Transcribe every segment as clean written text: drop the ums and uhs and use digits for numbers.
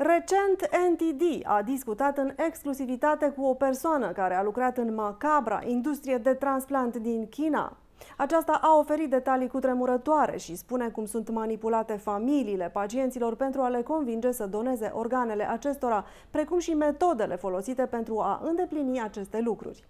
Recent, NTD a discutat în exclusivitate cu o persoană care a lucrat în macabra industrie de transplant din China. Aceasta a oferit detalii cutremurătoare și spune cum sunt manipulate familiile pacienților pentru a le convinge să doneze organele acestora, precum și metodele folosite pentru a îndeplini aceste lucruri.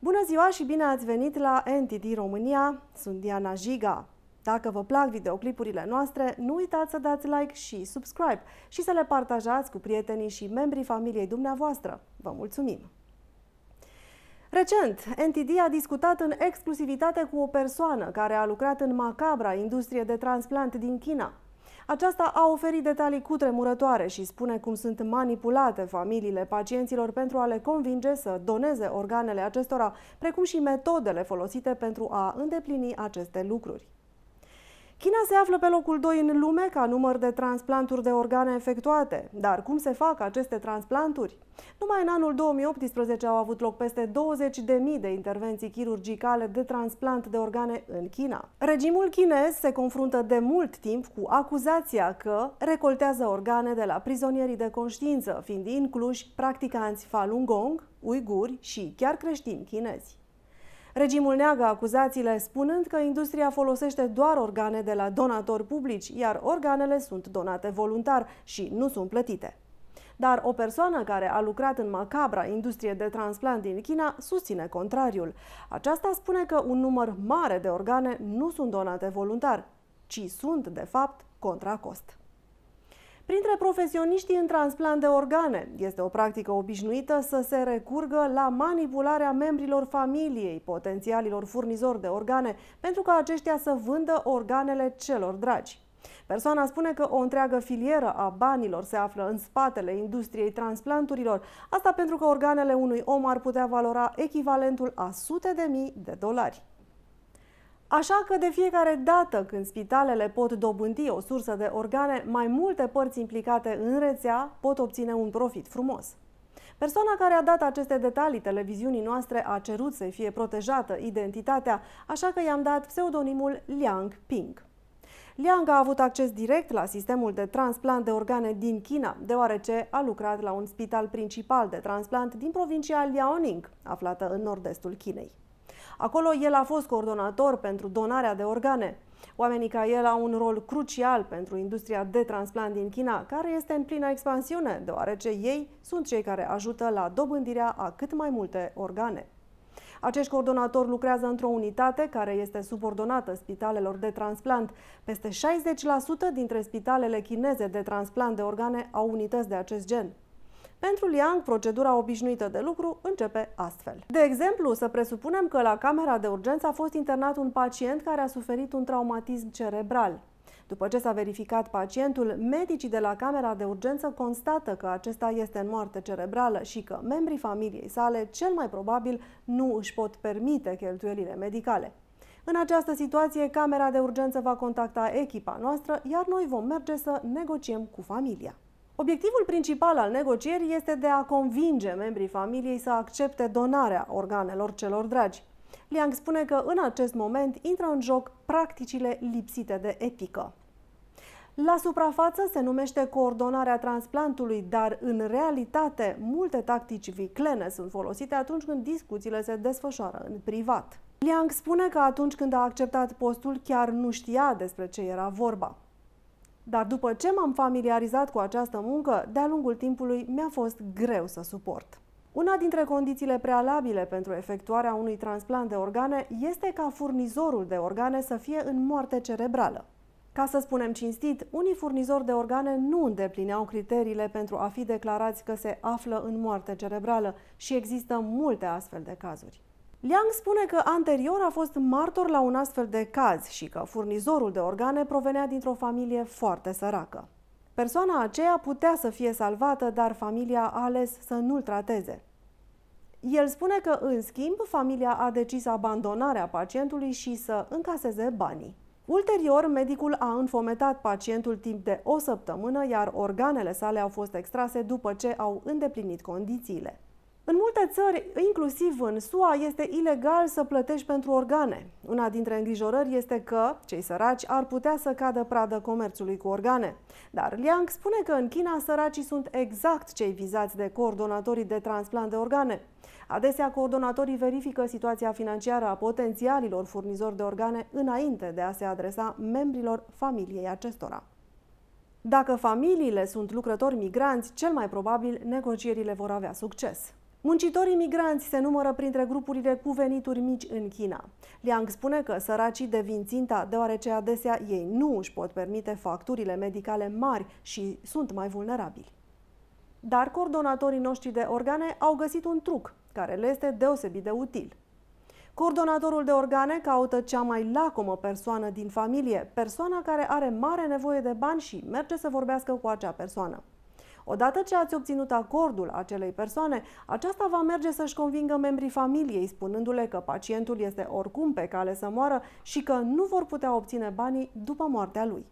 Bună ziua și bine ați venit la NTD România, sunt Diana Jiga. Dacă vă plac videoclipurile noastre, nu uitați să dați like și subscribe și să le partajați cu prietenii și membrii familiei dumneavoastră. Vă mulțumim! Recent, NTD a discutat în exclusivitate cu o persoană care a lucrat în macabra industrie de transplant din China. Aceasta a oferit detalii cutremurătoare și spune cum sunt manipulate familiile pacienților pentru a le convinge să doneze organele acestora, precum și metodele folosite pentru a îndeplini aceste lucruri. China se află pe locul 2 în lume ca număr de transplanturi de organe efectuate. Dar cum se fac aceste transplanturi? Numai în anul 2018 au avut loc peste 20.000 de intervenții chirurgicale de transplant de organe în China. Regimul chinez se confruntă de mult timp cu acuzația că recoltează organe de la prizonierii de conștiință, fiind incluși practicanți Falun Gong, uiguri și chiar creștini chinezi. Regimul neagă acuzațiile, spunând că industria folosește doar organe de la donatori publici, iar organele sunt donate voluntar și nu sunt plătite. Dar o persoană care a lucrat în macabra industrie de transplant din China susține contrariul. Aceasta spune că un număr mare de organe nu sunt donate voluntar, ci sunt, de fapt, contra cost. Printre profesioniștii în transplant de organe, este o practică obișnuită să se recurgă la manipularea membrilor familiei, potențialilor furnizori de organe, pentru ca aceștia să vândă organele celor dragi. Persoana spune că o întreagă filieră a banilor se află în spatele industriei transplanturilor, asta pentru că organele unui om ar putea valora echivalentul a sute de mii de dolari. Așa că de fiecare dată când spitalele pot dobândi o sursă de organe, mai multe părți implicate în rețea pot obține un profit frumos. Persoana care a dat aceste detalii televiziunii noastre a cerut să-i fie protejată identitatea, așa că i-am dat pseudonimul Liang Ping. Liang a avut acces direct la sistemul de transplant de organe din China, deoarece a lucrat la un spital principal de transplant din provincia Liaoning, aflată în nord-estul Chinei. Acolo el a fost coordonator pentru donarea de organe. Oamenii ca el au un rol crucial pentru industria de transplant din China, care este în plină expansiune, deoarece ei sunt cei care ajută la dobândirea a cât mai multe organe. Acești coordonatori lucrează într-o unitate care este subordonată spitalelor de transplant. Peste 60% dintre spitalele chineze de transplant de organe au unități de acest gen. Pentru Liang, procedura obișnuită de lucru începe astfel. De exemplu, să presupunem că la camera de urgență a fost internat un pacient care a suferit un traumatism cerebral. După ce s-a verificat pacientul, medicii de la camera de urgență constată că acesta este în moarte cerebrală și că membrii familiei sale cel mai probabil nu își pot permite cheltuielile medicale. În această situație, camera de urgență va contacta echipa noastră, iar noi vom merge să negociem cu familia. Obiectivul principal al negocierii este de a convinge membrii familiei să accepte donarea organelor celor dragi. Liang spune că în acest moment intră în joc practicile lipsite de etică. La suprafață se numește coordonarea transplantului, dar în realitate multe tactici viclene sunt folosite atunci când discuțiile se desfășoară în privat. Liang spune că atunci când a acceptat postul chiar nu știa despre ce era vorba. Dar după ce m-am familiarizat cu această muncă, de-a lungul timpului mi-a fost greu să suport. Una dintre condițiile prealabile pentru efectuarea unui transplant de organe este ca furnizorul de organe să fie în moarte cerebrală. Ca să spunem cinstit, unii furnizori de organe nu îndeplineau criteriile pentru a fi declarați că se află în moarte cerebrală și există multe astfel de cazuri. Liang spune că anterior a fost martor la un astfel de caz și că furnizorul de organe provenea dintr-o familie foarte săracă. Persoana aceea putea să fie salvată, dar familia a ales să nu-l trateze. El spune că, în schimb, familia a decis abandonarea pacientului și să încaseze banii. Ulterior, medicul a înfometat pacientul timp de o săptămână, iar organele sale au fost extrase după ce au îndeplinit condițiile. În multe țări, inclusiv în SUA, este ilegal să plătești pentru organe. Una dintre îngrijorări este că cei săraci ar putea să cadă pradă comerțului cu organe. Dar Liang spune că în China săracii sunt exact cei vizați de coordonatorii de transplant de organe. Adesea, coordonatorii verifică situația financiară a potențialilor furnizori de organe înainte de a se adresa membrilor familiei acestora. Dacă familiile sunt lucrători migranți, cel mai probabil negocierile vor avea succes. Muncitorii migranți se numără printre grupurile cu venituri mici în China. Liang spune că săracii devin ținta deoarece adesea ei nu își pot permite facturile medicale mari și sunt mai vulnerabili. Dar coordonatorii noștri de organe au găsit un truc care le este deosebit de util. Coordonatorul de organe caută cea mai lacomă persoană din familie, persoana care are mare nevoie de bani și merge să vorbească cu acea persoană. Odată ce ați obținut acordul acelei persoane, aceasta va merge să-și convingă membrii familiei, spunându-le că pacientul este oricum pe cale să moară și că nu vor putea obține banii după moartea lui.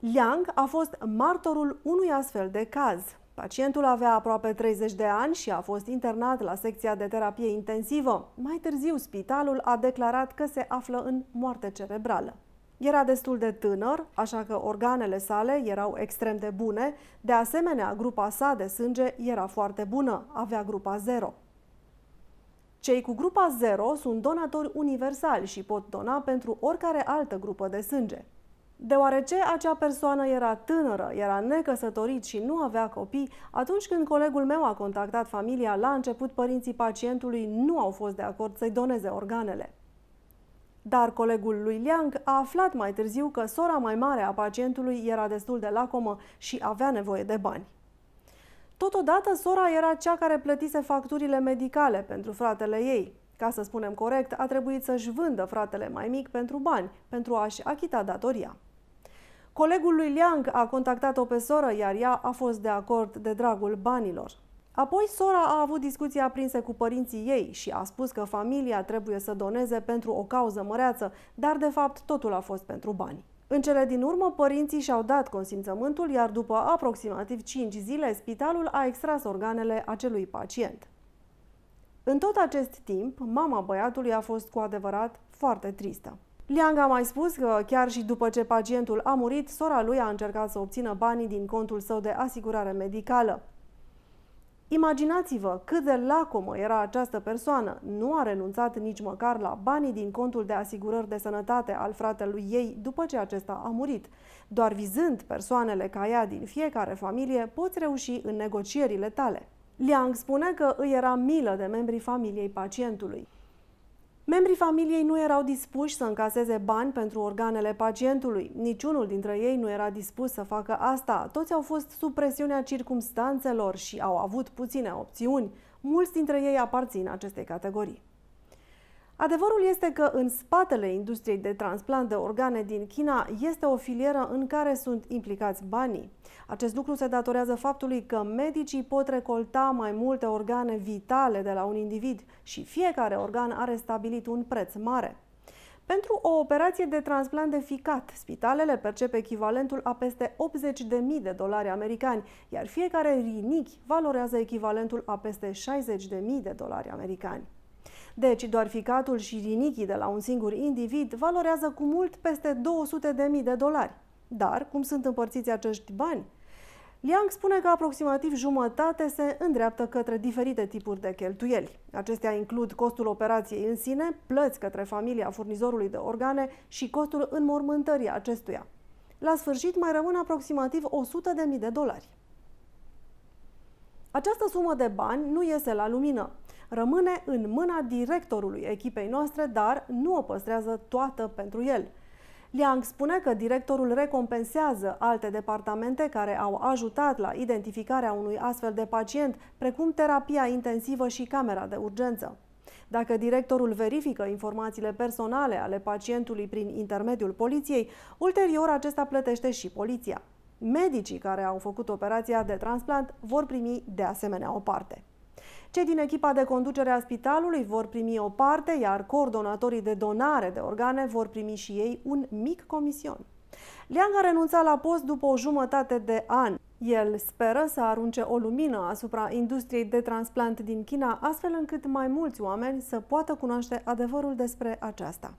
Liang a fost martorul unui astfel de caz. Pacientul avea aproape 30 de ani și a fost internat la secția de terapie intensivă. Mai târziu, spitalul a declarat că se află în moarte cerebrală. Era destul de tânăr, așa că organele sale erau extrem de bune. De asemenea, grupa sa de sânge era foarte bună, avea grupa 0. Cei cu grupa 0 sunt donatori universali și pot dona pentru oricare altă grupă de sânge. Deoarece acea persoană era tânără, era necăsătorit și nu avea copii, atunci când colegul meu a contactat familia la început, părinții pacientului nu au fost de acord să-i doneze organele. Dar colegul lui Liang a aflat mai târziu că sora mai mare a pacientului era destul de lacomă și avea nevoie de bani. Totodată, sora era cea care plătise facturile medicale pentru fratele ei. Ca să spunem corect, a trebuit să-și vândă fratele mai mic pentru bani, pentru a-și achita datoria. Colegul lui Liang a contactat-o pe soră, iar ea a fost de acord de dragul banilor. Apoi sora a avut discuții aprinse cu părinții ei și a spus că familia trebuie să doneze pentru o cauză măreață, dar de fapt totul a fost pentru bani. În cele din urmă, părinții și-au dat consimțământul, iar după aproximativ 5 zile, spitalul a extras organele acelui pacient. În tot acest timp, mama băiatului a fost cu adevărat foarte tristă. Liang a mai spus că chiar și după ce pacientul a murit, sora lui a încercat să obțină banii din contul său de asigurare medicală. Imaginați-vă cât de lacomă era această persoană, nu a renunțat nici măcar la banii din contul de asigurări de sănătate al fratelui ei după ce acesta a murit. Doar vizând persoanele ca ea din fiecare familie, poți reuși în negocierile tale. Liang spune că îi era milă de membrii familiei pacientului. Membrii familiei nu erau dispuși să încaseze bani pentru organele pacientului. Niciunul dintre ei nu era dispus să facă asta. Toți au fost sub presiunea circumstanțelor și au avut puține opțiuni. Mulți dintre ei aparțin acestei categorii. Adevărul este că în spatele industriei de transplant de organe din China este o filieră în care sunt implicați banii. Acest lucru se datorează faptului că medicii pot recolta mai multe organe vitale de la un individ și fiecare organ are stabilit un preț mare. Pentru o operație de transplant de ficat, spitalele percep echivalentul a peste $80.000 americani, iar fiecare rinichi valorează echivalentul a peste $60.000 americani. Deci, doar ficatul și rinichii de la un singur individ valorează cu mult peste $200.000. Dar cum sunt împărțiți acești bani? Liang spune că aproximativ jumătate se îndreaptă către diferite tipuri de cheltuieli. Acestea includ costul operației în sine, plăți către familia furnizorului de organe și costul înmormântării acestuia. La sfârșit mai rămân aproximativ $100.000. Această sumă de bani nu iese la lumină. Rămâne în mâna directorului echipei noastre, dar nu o păstrează toată pentru el. Liang spune că directorul recompensează alte departamente care au ajutat la identificarea unui astfel de pacient, precum terapia intensivă și camera de urgență. Dacă directorul verifică informațiile personale ale pacientului prin intermediul poliției, ulterior acesta plătește și poliția. Medicii care au făcut operația de transplant vor primi de asemenea o parte. Cei din echipa de conducere a spitalului vor primi o parte, iar coordonatorii de donare de organe vor primi și ei un mic comision. Liang a renunțat la post după o jumătate de an. El speră să arunce o lumină asupra industriei de transplant din China, astfel încât mai mulți oameni să poată cunoaște adevărul despre aceasta.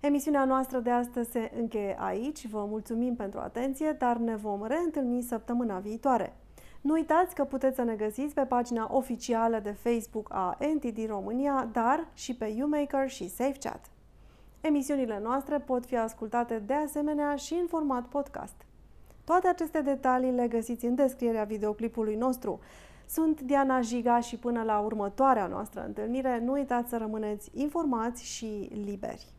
Emisiunea noastră de astăzi se încheie aici. Vă mulțumim pentru atenție, dar ne vom reîntâlni săptămâna viitoare. Nu uitați că puteți să ne găsiți pe pagina oficială de Facebook a NTD România, dar și pe YouMaker și SafeChat. Emisiunile noastre pot fi ascultate de asemenea și în format podcast. Toate aceste detalii le găsiți în descrierea videoclipului nostru. Sunt Diana Jiga și până la următoarea noastră întâlnire, nu uitați să rămâneți informați și liberi!